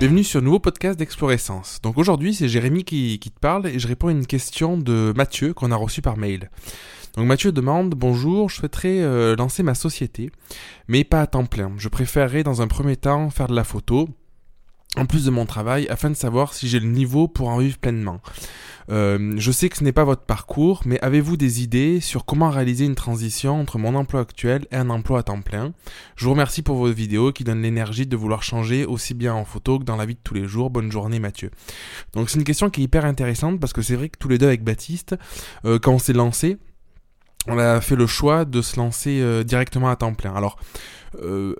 Bienvenue sur le nouveau podcast d'Explorescence. Donc aujourd'hui, c'est Jérémy qui te parle et je réponds à une question de Mathieu qu'on a reçue par mail. Donc Mathieu demande « Bonjour, je souhaiterais lancer ma société, mais pas à temps plein. Je préférerais dans un premier temps faire de la photo, en plus de mon travail, afin de savoir si j'ai le niveau pour en vivre pleinement. Je sais que ce n'est pas votre parcours, mais avez-vous des idées sur comment réaliser une transition entre mon emploi actuel et un emploi à temps plein ? Je vous remercie pour vos vidéos qui donnent l'énergie de vouloir changer aussi bien en photo que dans la vie de tous les jours. Bonne journée Mathieu. » Donc c'est une question qui est hyper intéressante parce que c'est vrai que tous les deux avec Baptiste, quand on s'est lancé, on a fait le choix de se lancer directement à temps plein. Alors,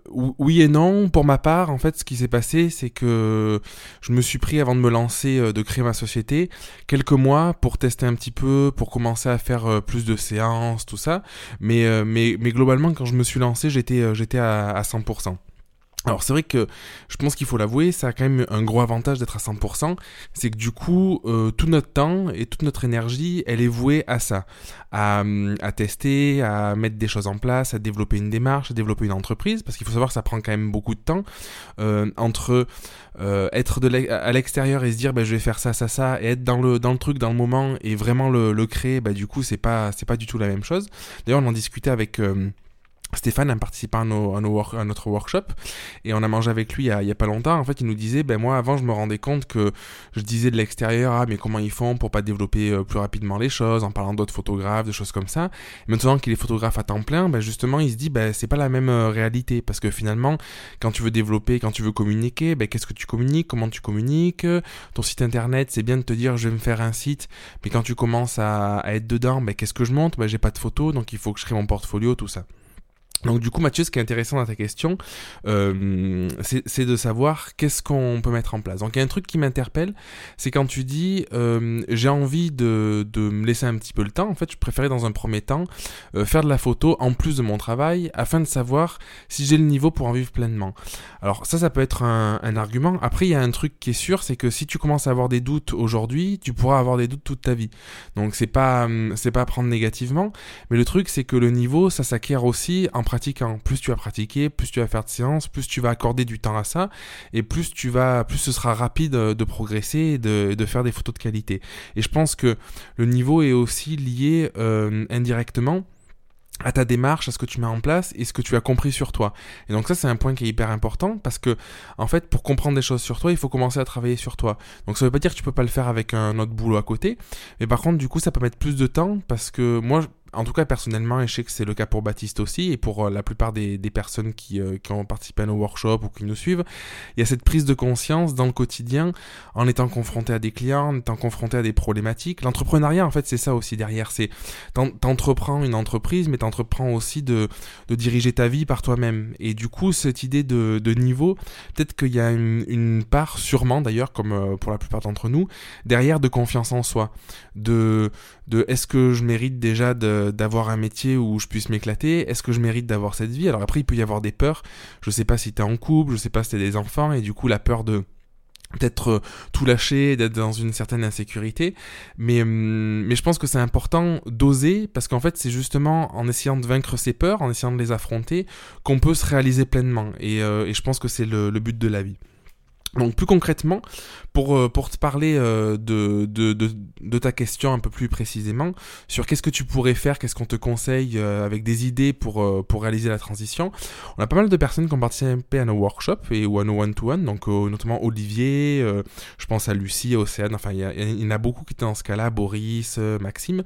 oui et non. Pour ma part, en fait, ce qui s'est passé, c'est que je me suis pris, avant de me lancer, de créer ma société, quelques mois pour tester un petit peu, pour commencer à faire plus de séances, tout ça. Mais globalement, quand je me suis lancé, j'étais à 100%. Alors c'est vrai que je pense qu'il faut l'avouer, ça a quand même un gros avantage d'être à 100%, c'est que du coup, tout notre temps et toute notre énergie, elle est vouée à ça, à tester, à mettre des choses en place, à développer une démarche, à développer une entreprise, parce qu'il faut savoir que ça prend quand même beaucoup de temps, entre être à l'extérieur et se dire je vais faire ça, et être dans le truc, dans le moment, et vraiment le créer, du coup c'est pas du tout la même chose. D'ailleurs on en discutait avec Stéphane a participé à notre workshop et on a mangé avec lui il y a pas longtemps. En fait, il nous disait, moi avant je me rendais compte que je disais de l'extérieur, mais comment ils font pour pas développer plus rapidement les choses, en parlant d'autres photographes, de choses comme ça. Et maintenant qu'il est photographe à temps plein, justement il se dit, c'est pas la même réalité parce que finalement, quand tu veux développer, quand tu veux communiquer, qu'est-ce que tu communiques, comment tu communiques, ton site internet, c'est bien de te dire je vais me faire un site, mais quand tu commences à être dedans, qu'est-ce que je montre, j'ai pas de photos, donc il faut que je crée mon portfolio, tout ça. Donc du coup Mathieu, ce qui est intéressant dans ta question, c'est de savoir qu'est-ce qu'on peut mettre en place. Donc il y a un truc qui m'interpelle, c'est quand tu dis j'ai envie de me laisser un petit peu le temps, en fait je préférais dans un premier temps faire de la photo en plus de mon travail afin de savoir si j'ai le niveau pour en vivre pleinement. Alors ça peut être un argument. Après il y a un truc qui est sûr, c'est que si tu commences à avoir des doutes aujourd'hui, tu pourras avoir des doutes toute ta vie. Donc c'est pas à prendre négativement, mais le truc c'est que le niveau ça s'acquiert aussi en pratiquant. Plus tu vas pratiquer, plus tu vas faire de séances, plus tu vas accorder du temps à ça et plus ce sera rapide de progresser et de faire des photos de qualité. Et je pense que le niveau est aussi lié indirectement à ta démarche, à ce que tu mets en place et ce que tu as compris sur toi. Et donc ça, c'est un point qui est hyper important parce que, en fait, pour comprendre des choses sur toi, il faut commencer à travailler sur toi. Donc ça veut pas dire que tu peux pas le faire avec un autre boulot à côté, mais par contre, du coup, ça peut mettre plus de temps parce que moi, en tout cas, personnellement, et je sais que c'est le cas pour Baptiste aussi, et pour la plupart des personnes qui ont participé à nos workshops ou qui nous suivent, il y a cette prise de conscience dans le quotidien, en étant confronté à des clients, en étant confronté à des problématiques. L'entrepreneuriat, en fait, c'est ça aussi derrière, c'est t'entreprends une entreprise, mais t'entreprends aussi de diriger ta vie par toi-même. Et du coup, cette idée de niveau, peut-être qu'il y a une part, sûrement d'ailleurs, comme pour la plupart d'entre nous, derrière de confiance en soi, de est-ce que je mérite déjà d'avoir un métier où je puisse m'éclater, est-ce que je mérite d'avoir cette vie? Alors après il peut y avoir des peurs, je sais pas si t'es en couple, je sais pas si t'as des enfants, et du coup la peur de peut-être tout lâcher, d'être dans une certaine insécurité, mais je pense que c'est important d'oser, parce qu'en fait c'est justement en essayant de vaincre ses peurs, en essayant de les affronter, qu'on peut se réaliser pleinement, et je pense que c'est le but de la vie. Donc plus concrètement, pour te parler de ta question un peu plus précisément, sur qu'est-ce que tu pourrais faire, qu'est-ce qu'on te conseille avec des idées pour réaliser la transition, on a pas mal de personnes qui ont participé à nos workshops ou à nos one-to-one, donc notamment Olivier, je pense à Lucie, à Océane, enfin il y en a beaucoup qui étaient dans ce cas-là, Boris, Maxime,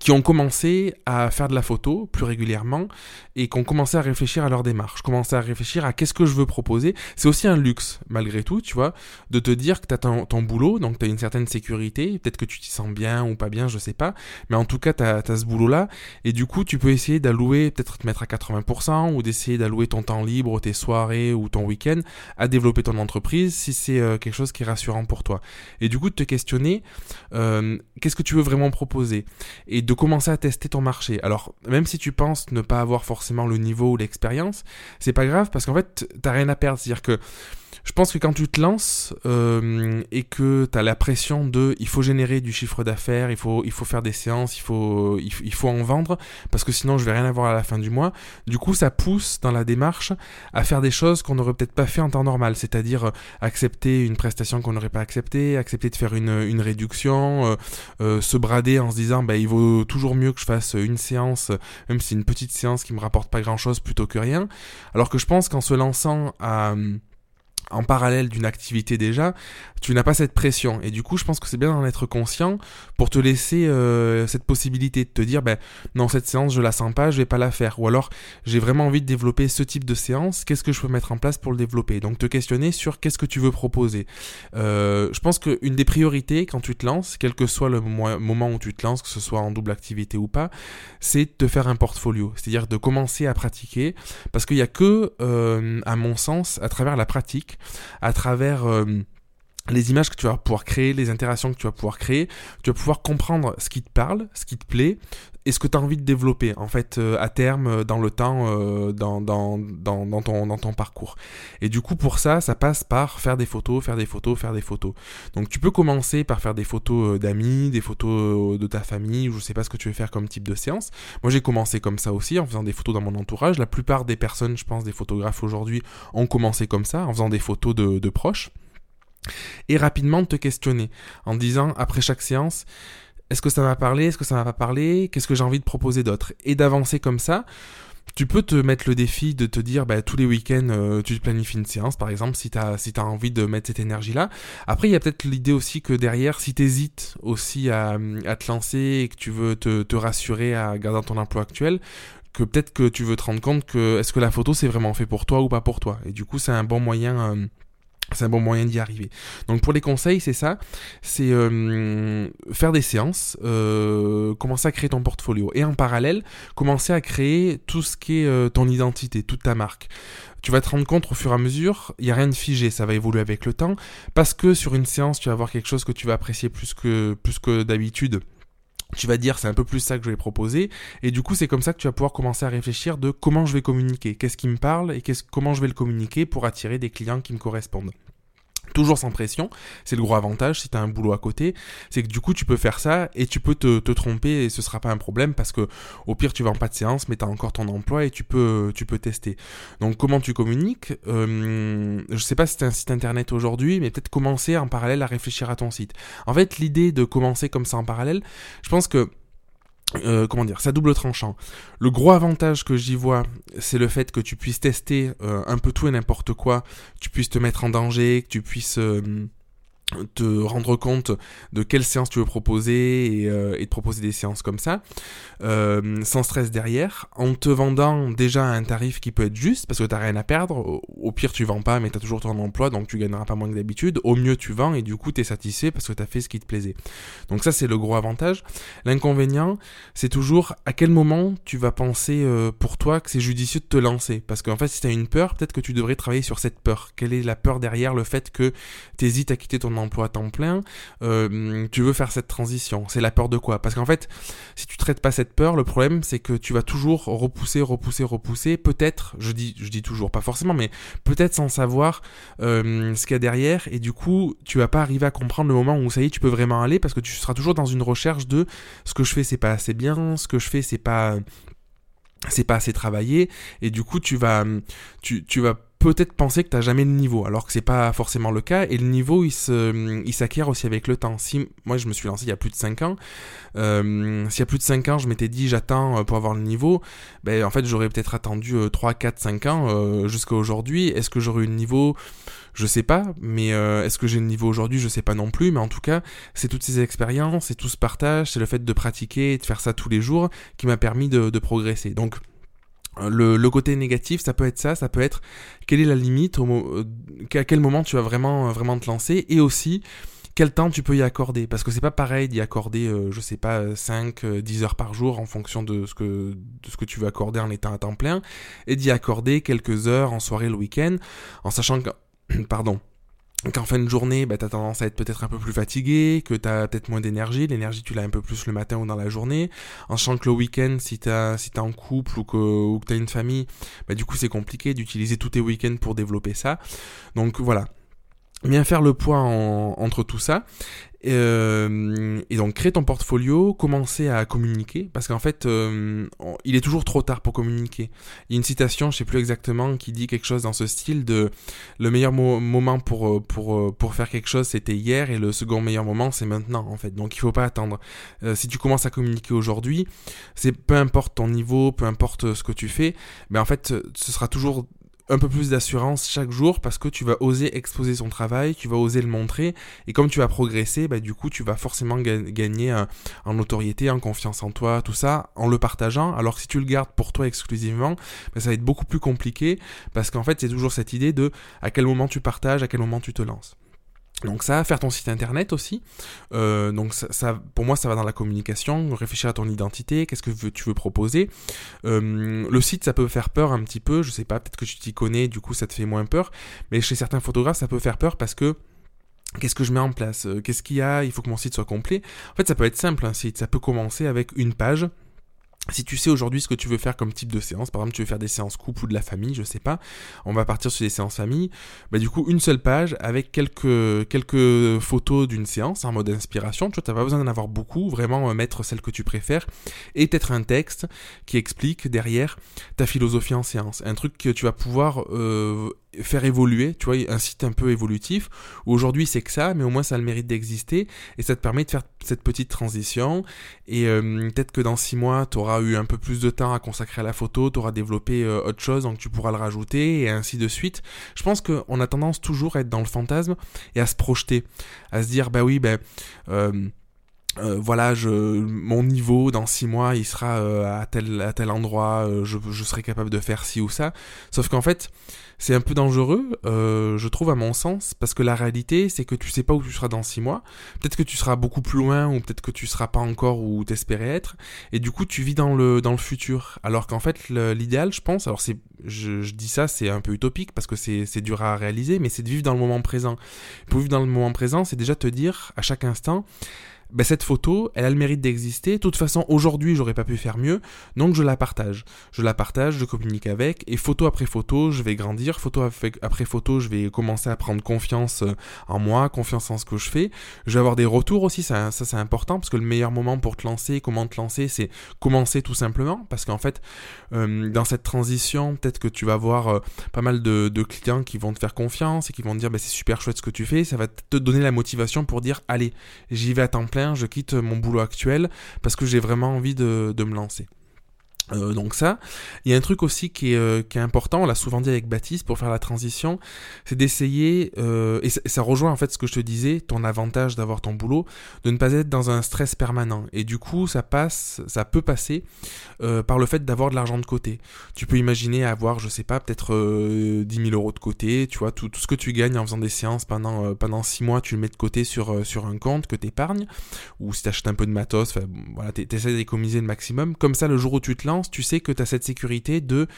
qui ont commencé à faire de la photo plus régulièrement et qui ont commencé à réfléchir à leur démarche, commencé à réfléchir à qu'est-ce que je veux proposer. C'est aussi un luxe, malgré tout, tu vois, de te dire que t'as ton boulot, donc t'as une certaine sécurité, peut-être que tu t'y sens bien ou pas bien, je sais pas, mais en tout cas, t'as ce boulot-là, et du coup, tu peux essayer d'allouer, peut-être te mettre à 80%, ou d'essayer d'allouer ton temps libre, tes soirées ou ton week-end, à développer ton entreprise, si c'est quelque chose qui est rassurant pour toi. Et du coup, de te questionner, qu'est-ce que tu veux vraiment proposer ? Et et de commencer à tester ton marché. Alors, même si tu penses ne pas avoir forcément le niveau ou l'expérience, c'est pas grave parce qu'en fait, t'as rien à perdre. C'est-à-dire que je pense que quand tu te lances et que t'as la pression de « il faut générer du chiffre d'affaires, il faut faire des séances, il faut en vendre parce que sinon je vais rien avoir à la fin du mois », du coup ça pousse dans la démarche à faire des choses qu'on n'aurait peut-être pas fait en temps normal, c'est-à-dire accepter une prestation qu'on n'aurait pas acceptée, accepter de faire une réduction, se brader en se disant « il vaut toujours mieux que je fasse une séance, même si c'est une petite séance qui me rapporte pas grand-chose plutôt que rien », alors que je pense qu'en se lançant en parallèle d'une activité déjà, tu n'as pas cette pression. Et du coup, je pense que c'est bien d'en être conscient pour te laisser cette possibilité de te dire non, cette séance, je la sens pas, je vais pas la faire. Ou alors, j'ai vraiment envie de développer ce type de séance, qu'est-ce que je peux mettre en place pour le développer ? Donc, te questionner sur qu'est-ce que tu veux proposer. Je pense qu'une des priorités quand tu te lances, quel que soit le moment où tu te lances, que ce soit en double activité ou pas, c'est de te faire un portfolio. C'est-à-dire de commencer à pratiquer parce qu'il n'y a que, à mon sens, à travers la pratique, à travers les images que tu vas pouvoir créer, les interactions que tu vas pouvoir créer, tu vas pouvoir comprendre ce qui te parle, ce qui te plaît et ce que tu as envie de développer en fait à terme, dans le temps, dans ton parcours. Et du coup pour ça, ça passe par faire des photos. Donc tu peux commencer par faire des photos d'amis, des photos de ta famille, je sais pas ce que tu veux faire comme type de séance. Moi j'ai commencé comme ça aussi, en faisant des photos dans mon entourage. La plupart des personnes, je pense, des photographes aujourd'hui ont commencé comme ça, en faisant des photos de proches. Et rapidement te questionner en disant après chaque séance, est-ce que ça m'a parlé, est-ce que ça m'a pas parlé, qu'est-ce que j'ai envie de proposer d'autre, et d'avancer comme ça. Tu peux te mettre le défi de te dire tous les week-ends tu te planifies une séance par exemple si t'as envie de mettre cette énergie là. Après il y a peut-être l'idée aussi que derrière, si t'hésites aussi à te lancer et que tu veux te rassurer à garder ton emploi actuel, que peut-être que tu veux te rendre compte que est-ce que la photo c'est vraiment fait pour toi ou pas pour toi, et du coup c'est un bon moyen d'y arriver. Donc pour les conseils, c'est ça, c'est faire des séances, commencer à créer ton portfolio et en parallèle, commencer à créer tout ce qui est ton identité, toute ta marque. Tu vas te rendre compte au fur et à mesure, il n'y a rien de figé, ça va évoluer avec le temps parce que sur une séance, tu vas avoir quelque chose que tu vas apprécier plus que d'habitude. Tu vas dire c'est un peu plus ça que je vais proposer, et du coup c'est comme ça que tu vas pouvoir commencer à réfléchir de comment je vais communiquer, qu'est-ce qui me parle et comment je vais le communiquer pour attirer des clients qui me correspondent. Toujours sans pression, c'est le gros avantage si tu as un boulot à côté, c'est que du coup tu peux faire ça et tu peux te tromper et ce sera pas un problème parce que au pire tu vends pas de séance mais tu as encore ton emploi et tu peux tester. Donc comment tu communiques, je sais pas si tu as un site internet aujourd'hui, mais peut-être commencer en parallèle à réfléchir à ton site. En fait l'idée de commencer comme ça en parallèle, je pense que c'est à double tranchant. Le gros avantage que j'y vois, c'est le fait que tu puisses tester un peu tout et n'importe quoi, que tu puisses te mettre en danger, que tu puisses te rendre compte de quelle séance tu veux proposer et te proposer des séances comme ça, sans stress derrière, en te vendant déjà à un tarif qui peut être juste parce que t'as rien à perdre. Au pire tu vends pas mais t'as toujours ton emploi donc tu gagneras pas moins que d'habitude, au mieux tu vends et du coup t'es satisfait parce que t'as fait ce qui te plaisait. Donc ça c'est le gros avantage. L'inconvénient c'est toujours à quel moment tu vas penser pour toi que c'est judicieux de te lancer, parce qu'en fait si t'as une peur, peut-être que tu devrais travailler sur cette peur. Quelle est la peur derrière le fait que t'hésites à quitter ton emploi à temps plein, tu veux faire cette transition, c'est la peur de quoi ? Parce qu'en fait, si tu traites pas cette peur, le problème c'est que tu vas toujours repousser, peut-être, je dis toujours, pas forcément, mais peut-être sans savoir ce qu'il y a derrière, et du coup, tu vas pas arriver à comprendre le moment où ça y est, tu peux vraiment aller, parce que tu seras toujours dans une recherche de ce que je fais c'est pas assez bien, ce que je fais c'est pas assez travaillé, et du coup, tu vas peut-être penser que t'as jamais de niveau, alors que c'est pas forcément le cas, et le niveau il s'acquiert aussi avec le temps. Si moi je me suis lancé il y a plus de 5 ans, s'il y a plus de 5 ans je m'étais dit j'attends pour avoir le niveau, en fait j'aurais peut-être attendu 3, 4, 5 ans jusqu'à aujourd'hui. Est-ce que j'aurais eu le niveau ? Je sais pas, mais est-ce que j'ai le niveau aujourd'hui ? Je sais pas non plus, mais en tout cas, c'est toutes ces expériences, c'est tout ce partage, c'est le fait de pratiquer et de faire ça tous les jours qui m'a permis de progresser. Donc le côté négatif, ça peut être ça, ça peut être quelle est la limite, à quel moment tu vas vraiment te lancer, et aussi quel temps tu peux y accorder, parce que c'est pas pareil d'y accorder, 5, 10 heures par jour en fonction de ce que tu veux accorder en étant à temps plein, et d'y accorder quelques heures en soirée, le week-end, en sachant que qu'en fin de journée, bah, t'as tendance à être peut-être un peu plus fatigué, que t'as peut-être moins d'énergie. L'énergie, tu l'as un peu plus le matin ou dans la journée. En sachant que le week-end, si t'es en couple ou que t'as une famille, bah, du coup, c'est compliqué d'utiliser tous tes week-ends pour développer ça. Donc, voilà. Bien faire le poids entre tout ça. Et donc créer ton portfolio, commencer à communiquer, parce qu'en fait il est toujours trop tard pour communiquer. Il y a une citation, je sais plus exactement, qui dit quelque chose dans ce style de le meilleur moment pour faire quelque chose c'était hier et le second meilleur moment c'est maintenant en fait. Donc il faut pas attendre. Si tu commences à communiquer aujourd'hui, c'est peu importe ton niveau, peu importe ce que tu fais, mais en fait ce sera toujours un peu plus d'assurance chaque jour parce que tu vas oser exposer son travail, tu vas oser le montrer et comme tu vas progresser, bah, du coup tu vas forcément gagner en notoriété, en confiance en toi, tout ça, en le partageant, alors que si tu le gardes pour toi exclusivement, bah, ça va être beaucoup plus compliqué parce qu'en fait c'est toujours cette idée de à quel moment tu partages, à quel moment tu te lances. Donc ça, faire ton site internet aussi, donc ça, pour moi ça va dans la communication, réfléchir à ton identité, qu'est-ce que tu veux proposer, le site ça peut faire peur un petit peu, je sais pas, peut-être que tu t'y connais, du coup ça te fait moins peur, mais chez certains photographes ça peut faire peur parce que qu'est-ce que je mets en place, qu'est-ce qu'il y a, il faut que mon site soit complet, en fait ça peut être simple un site, ça peut commencer avec une page. Si tu sais aujourd'hui ce que tu veux faire comme type de séance, par exemple tu veux faire des séances couple ou de la famille, je sais pas, on va partir sur des séances famille, bah du coup une seule page avec quelques photos d'une séance en mode inspiration, tu vois, t'as pas besoin d'en avoir beaucoup, vraiment mettre celle que tu préfères, et peut-être un texte qui explique derrière ta philosophie en séance, un truc que tu vas pouvoir faire évoluer, tu vois, un site un peu évolutif, où aujourd'hui c'est que ça, mais au moins ça a le mérite d'exister, et ça te permet de faire cette petite transition, et peut-être que dans 6 mois, tu auras eu un peu plus de temps à consacrer à la photo, tu auras développé autre chose, donc tu pourras le rajouter, et ainsi de suite. Je pense qu'on a tendance toujours à être dans le fantasme, et à se projeter, à se dire, voilà, mon niveau dans 6 mois, il sera à tel endroit, je serai capable de faire ci ou ça. Sauf qu'en fait, c'est un peu dangereux, je trouve à mon sens, parce que la réalité, c'est que tu sais pas où tu seras dans 6 mois. Peut-être que tu seras beaucoup plus loin, ou peut-être que tu seras pas encore où t'espérais être. Et du coup, tu vis dans le futur. Alors qu'en fait, l'idéal, je pense, alors je dis ça, c'est un peu utopique, parce que c'est dur à réaliser, mais c'est de vivre dans le moment présent. Pour vivre dans le moment présent, c'est déjà te dire, à chaque instant, ben cette photo, elle a le mérite d'exister. De toute façon, aujourd'hui, j'aurais pas pu faire mieux, donc je la partage. Je communique avec, et photo après photo, je vais grandir. Après photo, je vais commencer à prendre confiance en moi, confiance en ce que je fais. Je vais avoir des retours aussi, ça c'est important, parce que le meilleur moment pour te lancer, c'est commencer tout simplement, parce qu'en fait, dans cette transition, peut-être que tu vas avoir pas mal de clients qui vont te faire confiance, et qui vont te dire, c'est super chouette ce que tu fais, ça va te donner la motivation pour dire, allez, j'y vais à temps plein, je quitte mon boulot actuel parce que j'ai vraiment envie de me lancer. Donc ça, il y a un truc aussi qui est important, on l'a souvent dit avec Baptiste pour faire la transition, c'est d'essayer, et ça rejoint en fait ce que je te disais, ton avantage d'avoir ton boulot, de ne pas être dans un stress permanent. Et du coup, ça peut passer par le fait d'avoir de l'argent de côté. Tu peux imaginer avoir, je sais pas, peut-être 10 000 euros de côté, tu vois, tout ce que tu gagnes en faisant des séances pendant 6 mois, tu le mets de côté sur un compte que tu épargnes, ou si tu achètes un peu de matos, voilà, tu essaies d'économiser le maximum. Comme ça, le jour où tu te lances, tu sais que tu as cette sécurité de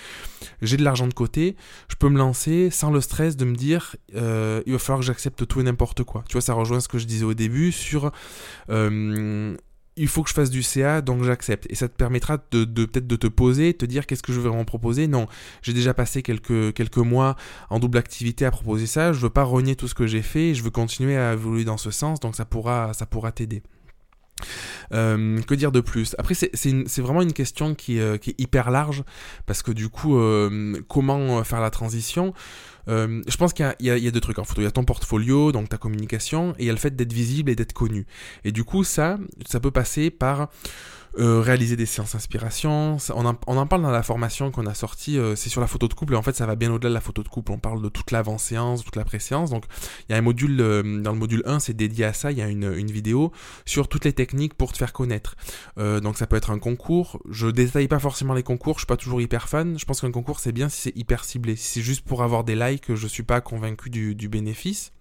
j'ai de l'argent de côté, je peux me lancer sans le stress de me dire il va falloir que j'accepte tout et n'importe quoi. Tu vois, ça rejoint ce que je disais au début sur il faut que je fasse du CA, donc j'accepte. Et ça te permettra peut-être de te poser, te dire qu'est-ce que je vais vraiment proposer. Non, j'ai déjà passé quelques mois en double activité à proposer ça, je veux pas renier tout ce que j'ai fait, je veux continuer à évoluer dans ce sens, donc ça pourra t'aider. Que dire de plus? Après c'est vraiment une question qui est hyper large parce que du coup comment faire la transition? Je pense qu'il y a deux trucs en photo. Il y a ton portfolio, donc ta communication, et il y a le fait d'être visible et d'être connu. Et du coup ça peut passer par réaliser des séances d'inspiration. On en parle dans la formation qu'on a sortie, c'est sur la photo de couple, et en fait ça va bien au-delà de la photo de couple, on parle de toute l'avant-séance, toute la pré-séance, donc il y a un module, dans le module 1 c'est dédié à ça, il y a une vidéo sur toutes les techniques pour te faire connaître, donc ça peut être un concours, je détaille pas forcément les concours, je suis pas toujours hyper fan, je pense qu'un concours c'est bien si c'est hyper ciblé, si c'est juste pour avoir des likes, je suis pas convaincu du bénéfice.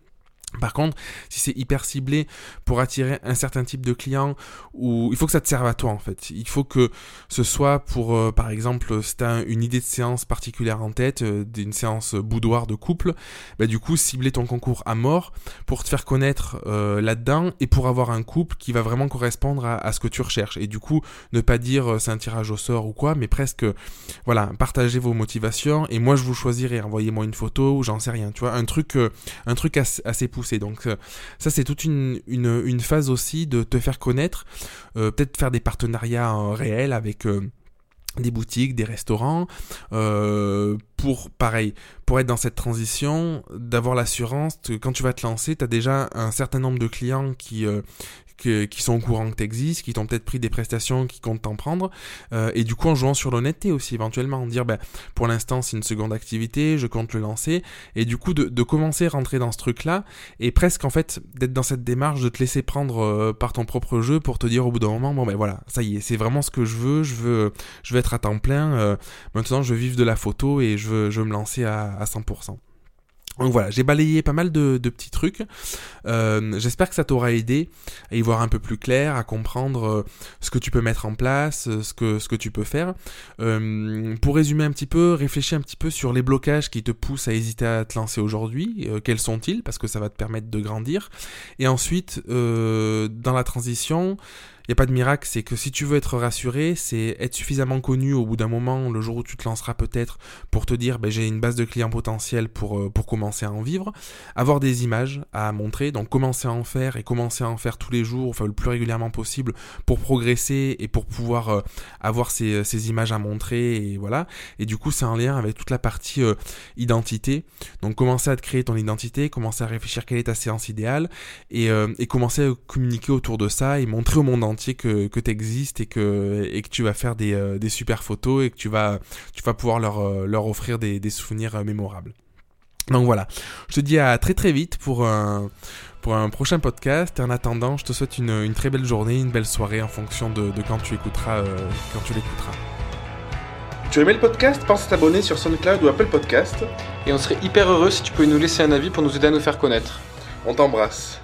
Par contre, si c'est hyper ciblé pour attirer un certain type de client, ou il faut que ça te serve à toi en fait. Il faut que ce soit pour, par exemple, si tu as une idée de séance particulière en tête, d'une séance boudoir de couple, bah, du coup, cibler ton concours à mort pour te faire connaître là-dedans et pour avoir un couple qui va vraiment correspondre à ce que tu recherches. Et du coup, ne pas dire c'est un tirage au sort ou quoi, mais presque, voilà, partagez vos motivations et moi je vous choisirai, envoyez-moi une photo ou j'en sais rien, tu vois, un truc assez poussé. Donc ça c'est toute une phase aussi de te faire connaître, peut-être faire des partenariats réels avec des boutiques, des restaurants, pour être dans cette transition, d'avoir l'assurance que quand tu vas te lancer, tu as déjà un certain nombre de clients qui sont au courant que tu existes, qui t'ont peut-être pris des prestations, qui comptent t'en prendre, et du coup en jouant sur l'honnêteté aussi éventuellement, en dire ben, pour l'instant c'est une seconde activité, je compte le lancer, et du coup de commencer à rentrer dans ce truc-là, et presque en fait d'être dans cette démarche de te laisser prendre par ton propre jeu pour te dire au bout d'un moment, bon ben voilà, ça y est, c'est vraiment ce que je veux être à temps plein, maintenant je veux vivre de la photo et je veux me lancer à 100%. Donc voilà, j'ai balayé pas mal de petits trucs, j'espère que ça t'aura aidé à y voir un peu plus clair, à comprendre ce que tu peux mettre en place, ce que tu peux faire. Pour résumer un petit peu, réfléchis un petit peu sur les blocages qui te poussent à hésiter à te lancer aujourd'hui, quels sont-ils, parce que ça va te permettre de grandir. Et ensuite, dans la transition, il n'y a pas de miracle, c'est que si tu veux être rassuré, c'est être suffisamment connu au bout d'un moment, le jour où tu te lanceras peut-être, pour te dire ben, j'ai une base de clients potentiels pour commencer à en vivre, avoir des images à montrer, donc commencer à en faire et commencer à en faire tous les jours, enfin le plus régulièrement possible pour progresser et pour pouvoir avoir ces images à montrer et voilà. Et du coup c'est en lien avec toute la partie identité, donc commencer à te créer ton identité, commencer à réfléchir quelle est ta séance idéale et commencer à communiquer autour de ça et montrer au monde entier que tu existes et que tu vas faire des super photos et que tu vas pouvoir leur offrir des souvenirs mémorables. Donc voilà, je te dis à très très vite pour un prochain podcast. Et en attendant, je te souhaite une très belle journée, une belle soirée en fonction de quand tu écouteras, Tu as aimé le podcast? Pense à t'abonner sur SoundCloud ou Apple Podcast. Et on serait hyper heureux si tu pouvais nous laisser un avis pour nous aider à nous faire connaître. On t'embrasse.